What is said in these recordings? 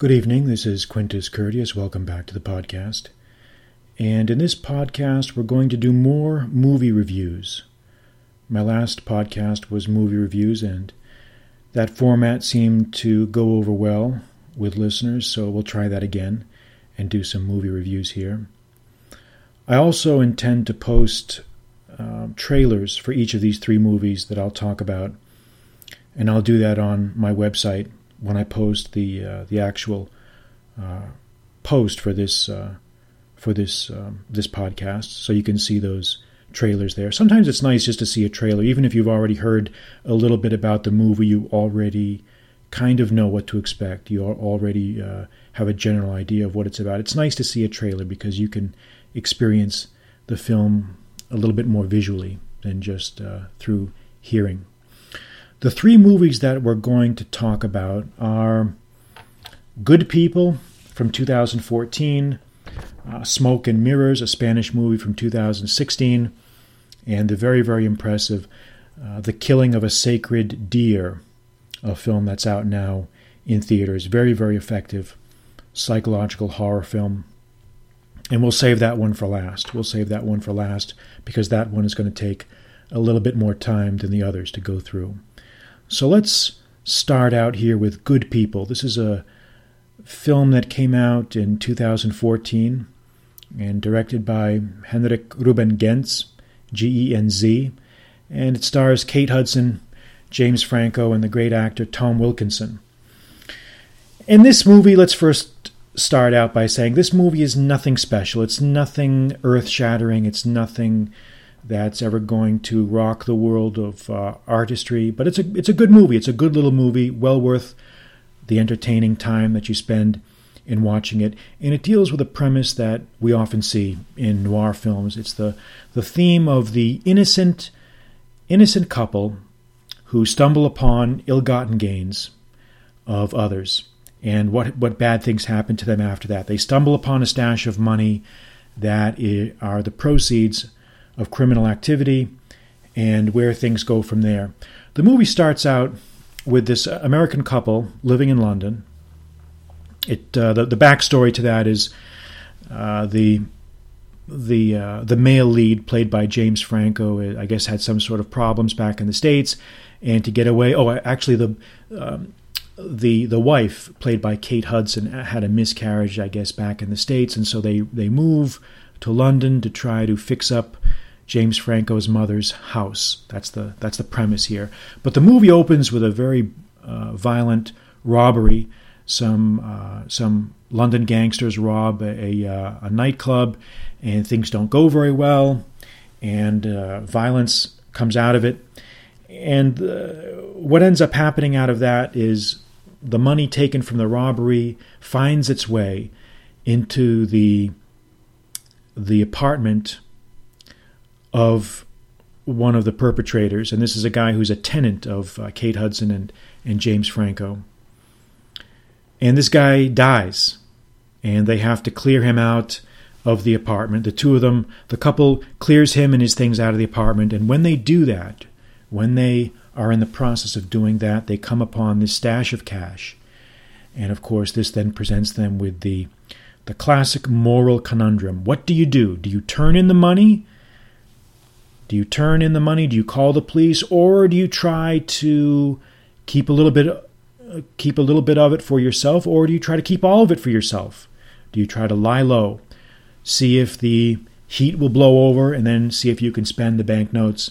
Good evening, this is Quintus Curtius. Welcome back to the podcast. And in this podcast, we're going to do more movie reviews. My last podcast was movie reviews, and that format seemed to go over well with listeners, so we'll try that again and do some movie reviews here. I also intend to post trailers for each of these three movies that I'll talk about, and I'll do that on my website when I post the actual post for this podcast, so you can see those trailers there. Sometimes it's nice just to see a trailer, even if you've already heard a little bit about the movie. You already kind of know what to expect. You already have a general idea of what it's about. It's nice to see a trailer because you can experience the film a little bit more visually than just through hearing. The three movies that we're going to talk about are Good People from 2014, Smoke and Mirrors, a Spanish movie from 2016, and the very, very impressive The Killing of a Sacred Deer, a film that's out now in theaters. Very, very effective psychological horror film. And we'll save that one for last. We'll save that one for last because that one is going to take a little bit more time than the others to go through. So let's start out here with Good People. This is a film that came out in 2014 and directed by Henrik Ruben Genz, G-E-N-Z, and it stars Kate Hudson, James Franco, and the great actor Tom Wilkinson. In this movie, let's first start out by saying this movie is nothing special. It's nothing earth-shattering. It's nothing that's ever going to rock the world of artistry. But it's a good movie. It's a good little movie, well worth the entertaining time that you spend in watching it. And it deals with a premise that we often see in noir films. It's the theme of the innocent couple who stumble upon ill-gotten gains of others and what bad things happen to them after that. They stumble upon a stash of money that are the proceeds of criminal activity and where things go from there. The movie starts out with this American couple living in London. The backstory to that is the male lead, played by James Franco, I guess had some sort of problems back in the States, and to get away. Oh, actually, the wife, played by Kate Hudson, had a miscarriage, I guess, back in the States, and so they move to London to try to fix up James Franco's mother's house. That's the premise here. But the movie opens with a very violent robbery. Some London gangsters rob a nightclub, and things don't go very well, and violence comes out of it. And what ends up happening out of that is the money taken from the robbery finds its way into the apartment of one of the perpetrators, and this is a guy who's a tenant of Kate Hudson and James Franco. And this guy dies, and they have to clear him out of the apartment. The two of them, the couple clears him and his things out of the apartment, and when they do that, when they are in the process of doing that, they come upon this stash of cash. And of course, this then presents them with the classic moral conundrum. What do you do? Do you turn in the money? Do you turn in the money? Do you call the police? Or do you try to keep a little bit of it for yourself? Or do you try to keep all of it for yourself? Do you try to lie low? See if the heat will blow over, and then see if you can spend the banknotes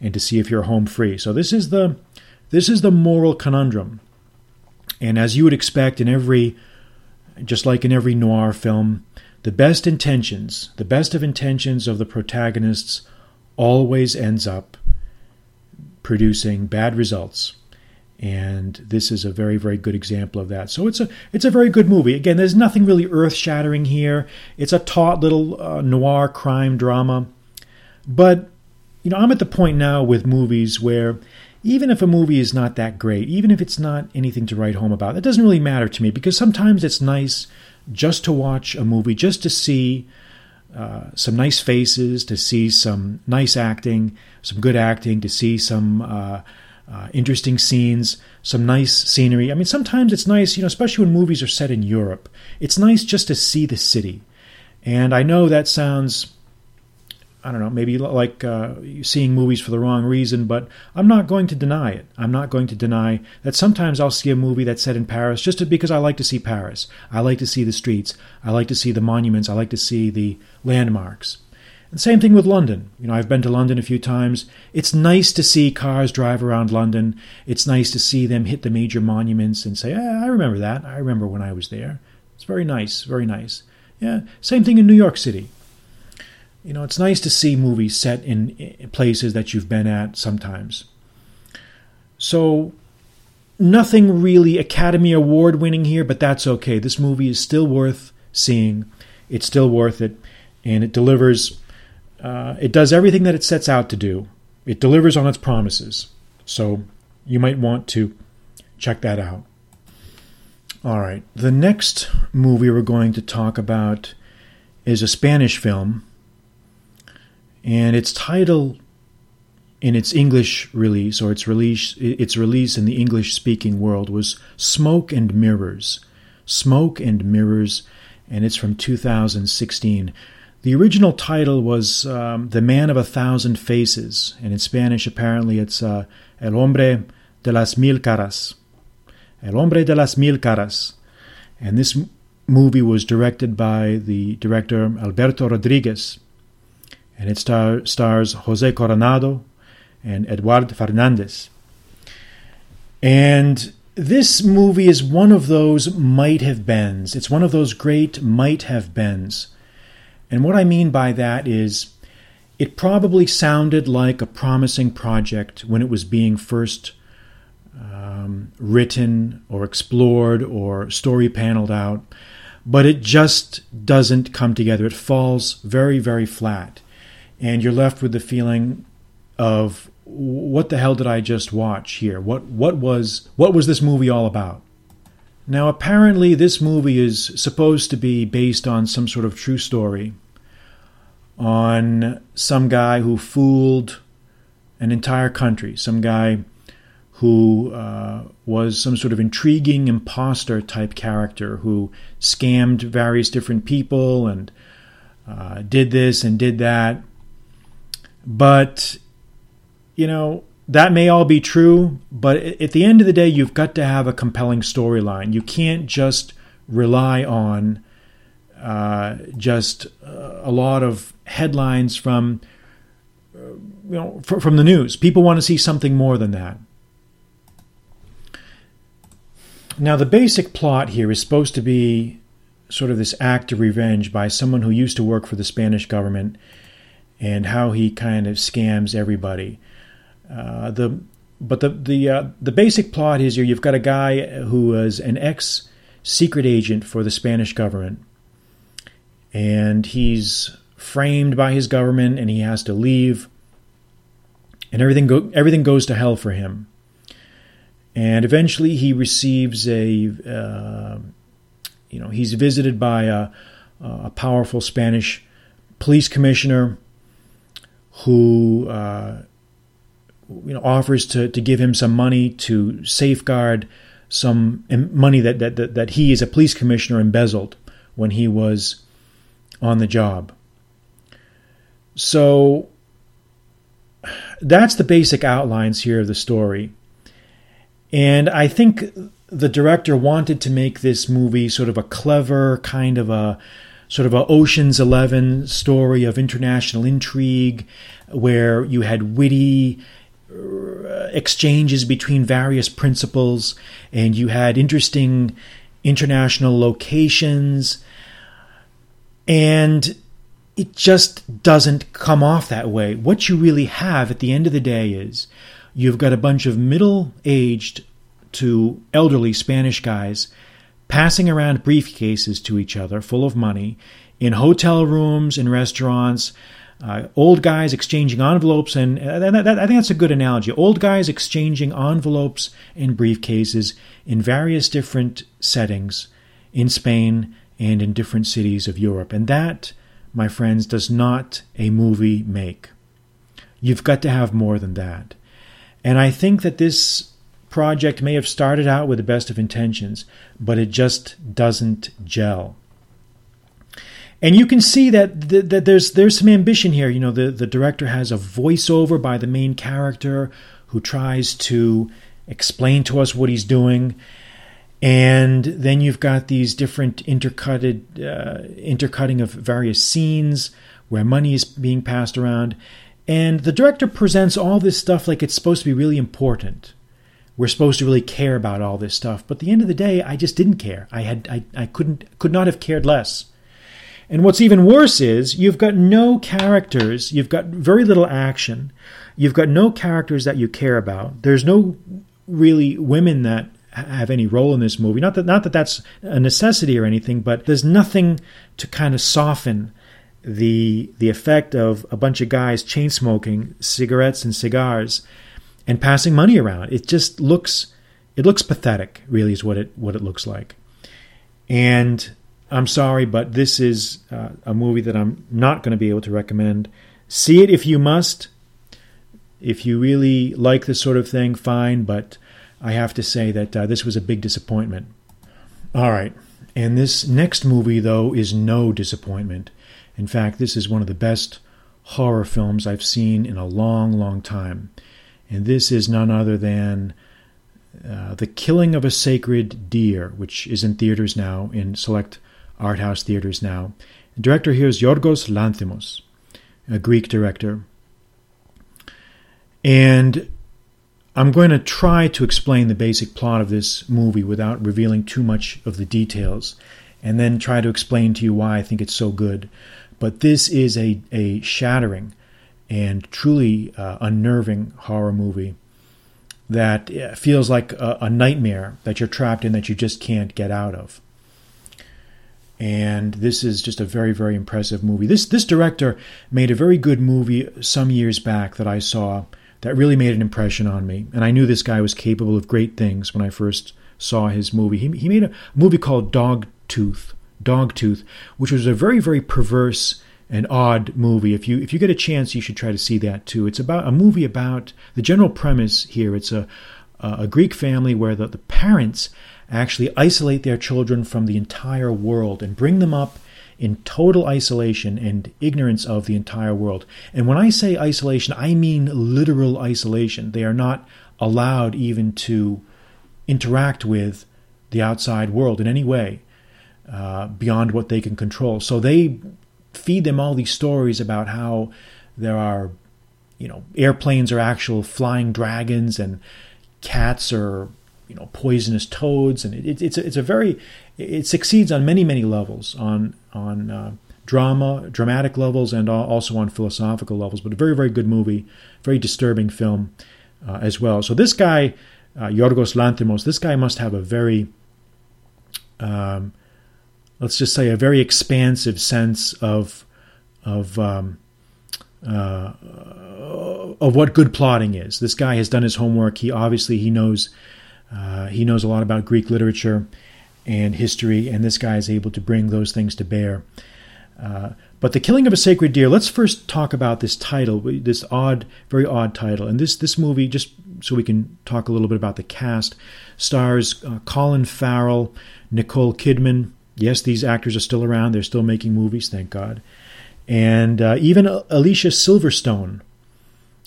and to see if you're home free. So this is the moral conundrum. And as you would expect in every, just like in every noir film, the best of intentions of the protagonists always ends up producing bad results. And this is a very, very good example of that. So it's a very good movie. Again, there's nothing really earth-shattering here. It's a taut little noir crime drama. But, you know, I'm at the point now with movies where even if a movie is not that great, even if it's not anything to write home about, that doesn't really matter to me, because sometimes it's nice just to watch a movie, just to see some nice faces, to see some nice acting, some good acting, to see some interesting scenes, some nice scenery. I mean, sometimes it's nice, you know, especially when movies are set in Europe, it's nice just to see the city. And I know that sounds, I don't know, maybe like seeing movies for the wrong reason, but I'm not going to deny it. I'm not going to deny that sometimes I'll see a movie that's set in Paris just because I like to see Paris. I like to see the streets. I like to see the monuments. I like to see the landmarks. And same thing with London. You know, I've been to London a few times. It's nice to see cars drive around London. It's nice to see them hit the major monuments and say, I remember that. I remember when I was there. It's very nice, very nice. Yeah, same thing in New York City. You know, it's nice to see movies set in places that you've been at sometimes. So, nothing really Academy Award winning here, but that's okay. This movie is still worth seeing. It's still worth it. And it delivers, it does everything that it sets out to do. It delivers on its promises. So, you might want to check that out. All right. The next movie we're going to talk about is a Spanish film. And its title in its English release, or its release in the English-speaking world, was Smoke and Mirrors. Smoke and Mirrors, and it's from 2016. The original title was The Man of a Thousand Faces, and in Spanish, apparently, it's El Hombre de las Mil Caras. El Hombre de las Mil Caras. And this movie was directed by the director Alberto Rodriguez. And it stars Jose Coronado and Eduardo Fernandes. And this movie is one of those might-have-beens. It's one of those great might-have-beens. And what I mean by that is it probably sounded like a promising project when it was being first written or explored or story paneled out. But it just doesn't come together. It falls very, very flat. And you're left with the feeling of, what the hell did I just watch here? What was this movie all about? Now, apparently this movie is supposed to be based on some sort of true story on some guy who fooled an entire country, some guy who was some sort of intriguing imposter type character who scammed various different people and did this and did that. But, you know, that may all be true, but at the end of the day, you've got to have a compelling storyline. You can't just rely on a lot of headlines from, you know, from the news. People want to see something more than that. Now, the basic plot here is supposed to be sort of this act of revenge by someone who used to work for the Spanish government, and how he kind of scams everybody. The basic plot is, you've got a guy who was an ex-secret agent for the Spanish government, and he's framed by his government, and he has to leave, and everything goes to hell for him. And eventually, he receives he's visited by a powerful Spanish police commissioner, who offers to give him some money to safeguard some money that he, as a police commissioner, embezzled when he was on the job. So that's the basic outlines here of the story. And I think the director wanted to make this movie sort of a clever kind of a Ocean's 11 story of international intrigue, where you had witty exchanges between various principals, and you had interesting international locations. And it just doesn't come off that way. What you really have at the end of the day is, you've got a bunch of middle-aged to elderly Spanish guys passing around briefcases to each other full of money in hotel rooms, in restaurants, old guys exchanging envelopes. And I think that's a good analogy. Old guys exchanging envelopes and briefcases in various different settings in Spain and in different cities of Europe. And that, my friends, does not a movie make. You've got to have more than that. And I think that this project may have started out with the best of intentions, but it just doesn't gel. And you can see that that there's some ambition here. You know, the director has a voiceover by the main character who tries to explain to us what he's doing. And then you've got these different intercutting of various scenes where money is being passed around. And the director presents all this stuff like it's supposed to be really important. We're supposed to really care about all this stuff. But at the end of the day, I just didn't care. I could not have cared less. And what's even worse is you've got no characters. You've got very little action. You've got no characters that you care about. There's no really women that have any role in this movie. Not that that's a necessity or anything, but there's nothing to kind of soften the effect of a bunch of guys chain smoking cigarettes and cigars and passing money around. It just looks pathetic, really, is what it looks like. And I'm sorry, but this is a movie that I'm not going to be able to recommend. See it if you must. If you really like this sort of thing, fine, but I have to say that this was a big disappointment. All right. And this next movie, though, is no disappointment. In fact, this is one of the best horror films I've seen in a long, long time. And this is none other than The Killing of a Sacred Deer, which is in theaters now, in select art house theaters now. The director here is Yorgos Lanthimos, a Greek director. And I'm going to try to explain the basic plot of this movie without revealing too much of the details, and then try to explain to you why I think it's so good. But this is a shattering and truly unnerving horror movie that feels like a nightmare that you're trapped in that you just can't get out of. And this is just a very, very impressive movie. This director made a very good movie some years back that I saw that really made an impression on me. And I knew this guy was capable of great things when I first saw his movie. He made a movie called Dogtooth, which was a very, very perverse and odd movie. If you get a chance, you should try to see that too. It's about a movie about the general premise here. It's a Greek family where the parents actually isolate their children from the entire world and bring them up in total isolation and ignorance of the entire world. And when I say isolation, I mean literal isolation. They are not allowed even to interact with the outside world in any way beyond what they can control. So they feed them all these stories about how there are, you know, airplanes are actual flying dragons and cats are, you know, poisonous toads, and it succeeds on many, many levels, on dramatic levels, and also on philosophical levels. But a very, very good movie, very disturbing film as well. So this guy, Yorgos Lanthimos, this guy must have a very, let's just say, a very expansive sense of what good plotting is. This guy has done his homework. He knows a lot about Greek literature and history, and this guy is able to bring those things to bear. But The Killing of a Sacred Deer, let's first talk about this title, this odd, very odd title. And this movie, just so we can talk a little bit about the cast, stars Colin Farrell, Nicole Kidman. Yes, these actors are still around. They're still making movies, thank God. And even Alicia Silverstone,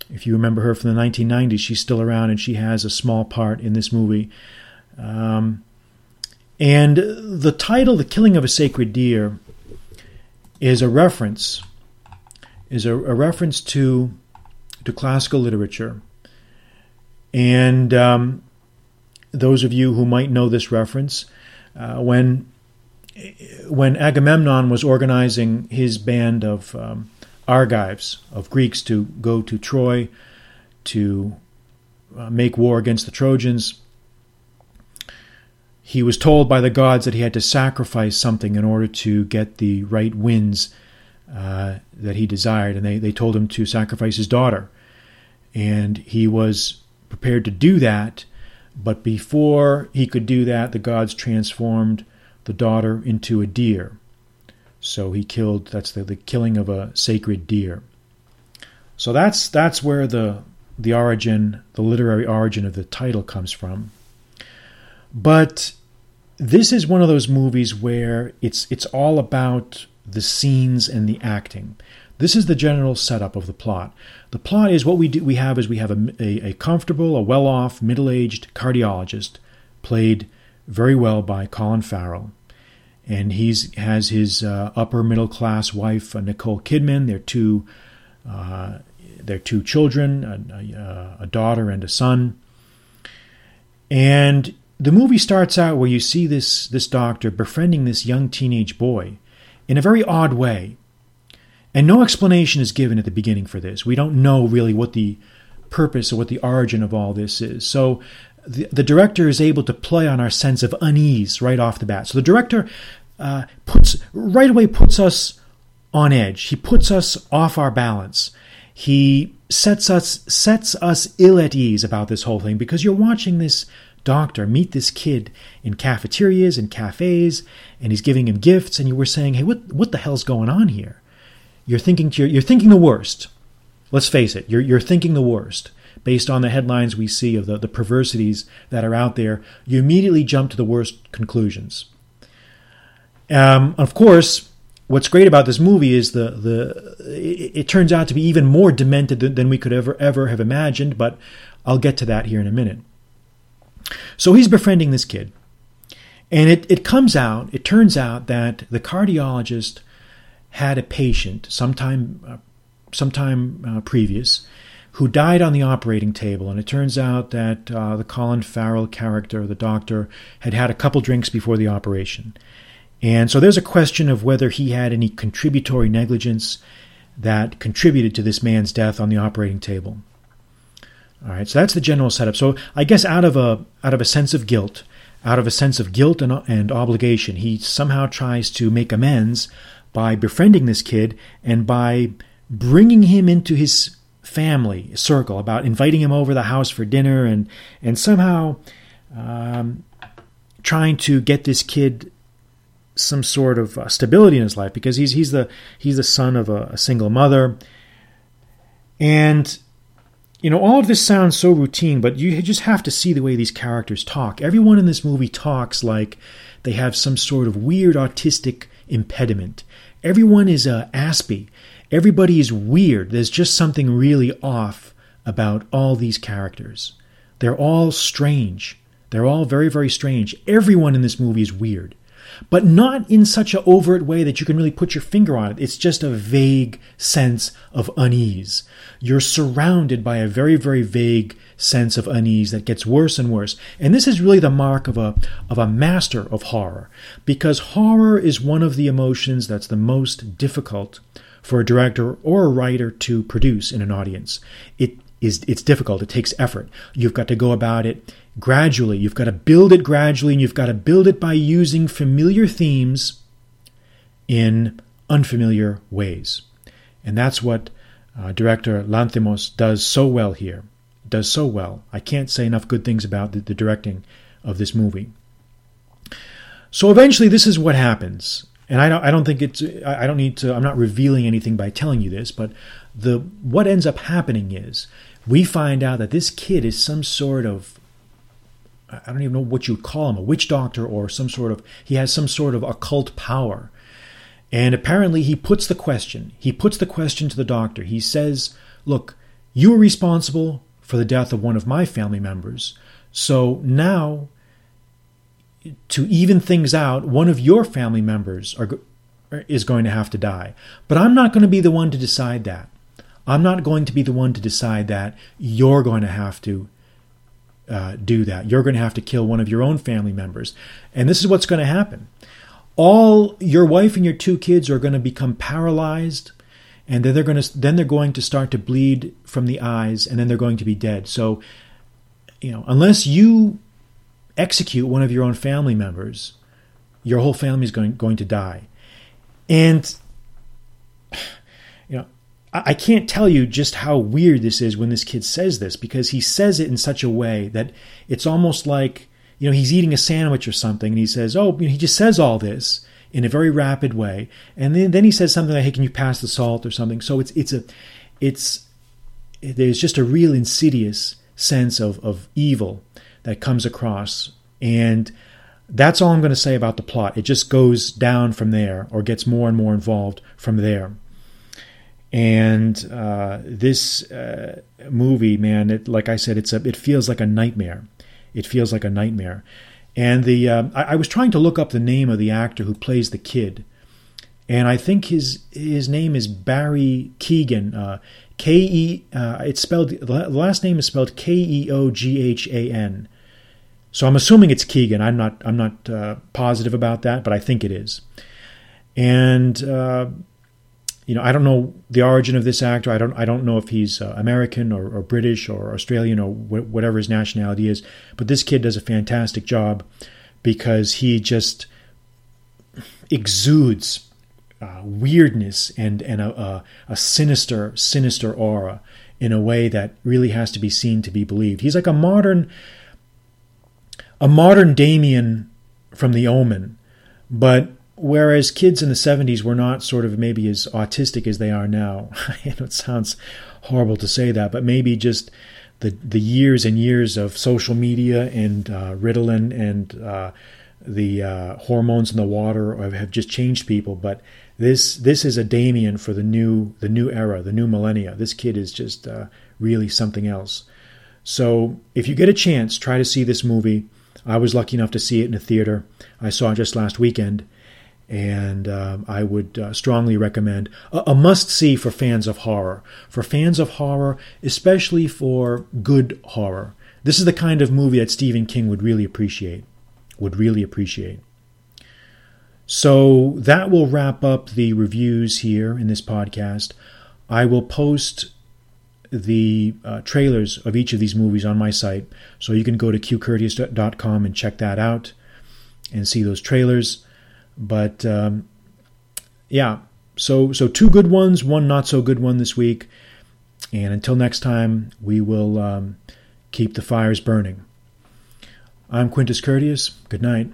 if you remember her from the 1990s, she's still around, and she has a small part in this movie. And the title, The Killing of a Sacred Deer, is a reference to classical literature. And those of you who might know this reference, when Agamemnon was organizing his band of argives, of Greeks, to go to Troy to make war against the Trojans, he was told by the gods that he had to sacrifice something in order to get the right winds that he desired. And they told him to sacrifice his daughter. And he was prepared to do that. But before he could do that, the gods transformed the daughter into a deer. So he killed, that's the killing of a sacred deer. So that's where the the origin, the literary origin of the title comes from. But this is one of those movies where it's all about the scenes and the acting. This is the general setup of the plot. The plot is what we have a comfortable, a well-off, middle-aged cardiologist played very well by Colin Farrell. And has his upper middle class wife Nicole Kidman. Their two children, a daughter and a son. And the movie starts out where you see this doctor befriending this young teenage boy in a very odd way, and no explanation is given at the beginning for this. We don't know really what the purpose or what the origin of all this is. So the director is able to play on our sense of unease right off the bat. So the director puts us on edge. He puts us off our balance. He sets us ill at ease about this whole thing, because you're watching this doctor meet this kid in cafeterias and cafes, and he's giving him gifts, and you were saying, "Hey, what the hell's going on here?" You're thinking the worst. Let's face it. You're thinking the worst. Based on the headlines we see of the perversities that are out there, you immediately jump to the worst conclusions. Of course, what's great about this movie is it turns out to be even more demented than we could ever have imagined, but I'll get to that here in a minute. So he's befriending this kid, and it turns out that the cardiologist had a patient sometime previous, who died on the operating table. And it turns out that the Colin Farrell character, the doctor, had a couple drinks before the operation. And so there's a question of whether he had any contributory negligence that contributed to this man's death on the operating table. All right, so that's the general setup. So I guess out of a sense of guilt, and obligation, he somehow tries to make amends by befriending this kid and by bringing him into his family circle, about inviting him over the house for dinner and somehow trying to get this kid some sort of stability in his life, because he's the son of a single mother. And you know, all of this sounds so routine, but you just have to see the way these characters talk. Everyone in this movie talks like they have some sort of weird autistic impediment. Everyone is Aspie. Everybody is weird. There's just something really off about all these characters. They're all strange. They're all very, very strange. Everyone in this movie is weird, but not in such an overt way that you can really put your finger on it. It's just a vague sense of unease. You're surrounded by a very, very vague sense of unease that gets worse and worse. And this is really the mark of a master of horror, because horror is one of the emotions that's the most difficult for a director or a writer to produce in an audience. It's difficult. It takes effort. You've got to go about it gradually. You've got to build it gradually, and you've got to build it by using familiar themes in unfamiliar ways. And that's what director Lanthimos does so well here. Does so well. I can't say enough good things about the directing of this movie. So eventually this is what happens. And I'm not revealing anything by telling you this, but what ends up happening is we find out that this kid is some sort of, I don't even know what you'd call him, a witch doctor or he has some sort of occult power. And apparently he puts the question to the doctor. He says, "Look, you were responsible for the death of one of my family members. So now, to even things out, one of your family members is going to have to die. But I'm not going to be the one to decide that. I'm not going to be the one to decide that. You're going to have to do that. You're going to have to kill one of your own family members. And this is what's going to happen. All your wife and your two kids are going to become paralyzed, and then they're going to start to bleed from the eyes, and then they're going to be dead. So, you know, unless you execute one of your own family members, your whole family is going to die." And you know, I can't tell you just how weird this is when this kid says this, because he says it in such a way that it's almost like, you know, he's eating a sandwich or something, and he says, "Oh," you know, he just says all this in a very rapid way, and then he says something like, "Hey, can you pass the salt?" or something. So it's there's just a real insidious sense of evil that comes across. And that's all I'm going to say about the plot. It just goes down from there, or gets more and more involved from there. And this movie, man, like I said, it feels like a nightmare. It feels like a nightmare. And I was trying to look up the name of the actor who plays the kid, and I think his name is Barry Keoghan. The last name is spelled Keoghan. So I'm assuming it's Keegan. I'm not positive about that, but I think it is. And I don't know the origin of this actor. I don't know if he's American or British or Australian or whatever his nationality is. But this kid does a fantastic job because he just exudes weirdness and a sinister aura in a way that really has to be seen to be believed. He's like a modern Damien from The Omen, but whereas kids in the 70s were not sort of maybe as autistic as they are now, it sounds horrible to say that, but maybe just the years and years of social media and Ritalin and the hormones in the water have just changed people. But this is a Damien for the new era, the new millennia. This kid is just really something else. So if you get a chance, try to see this movie. I was lucky enough to see it in a theater. I saw it just last weekend, and I would strongly recommend a must-see for fans of horror. For fans of horror, especially for good horror. This is the kind of movie that Stephen King would really appreciate. So that will wrap up the reviews here in this podcast. I will post the trailers of each of these movies on my site. So you can go to qcurtius.com and check that out and see those trailers. But so two good ones, one not so good one this week. And until next time, we will keep the fires burning. I'm Quintus Curtius. Good night.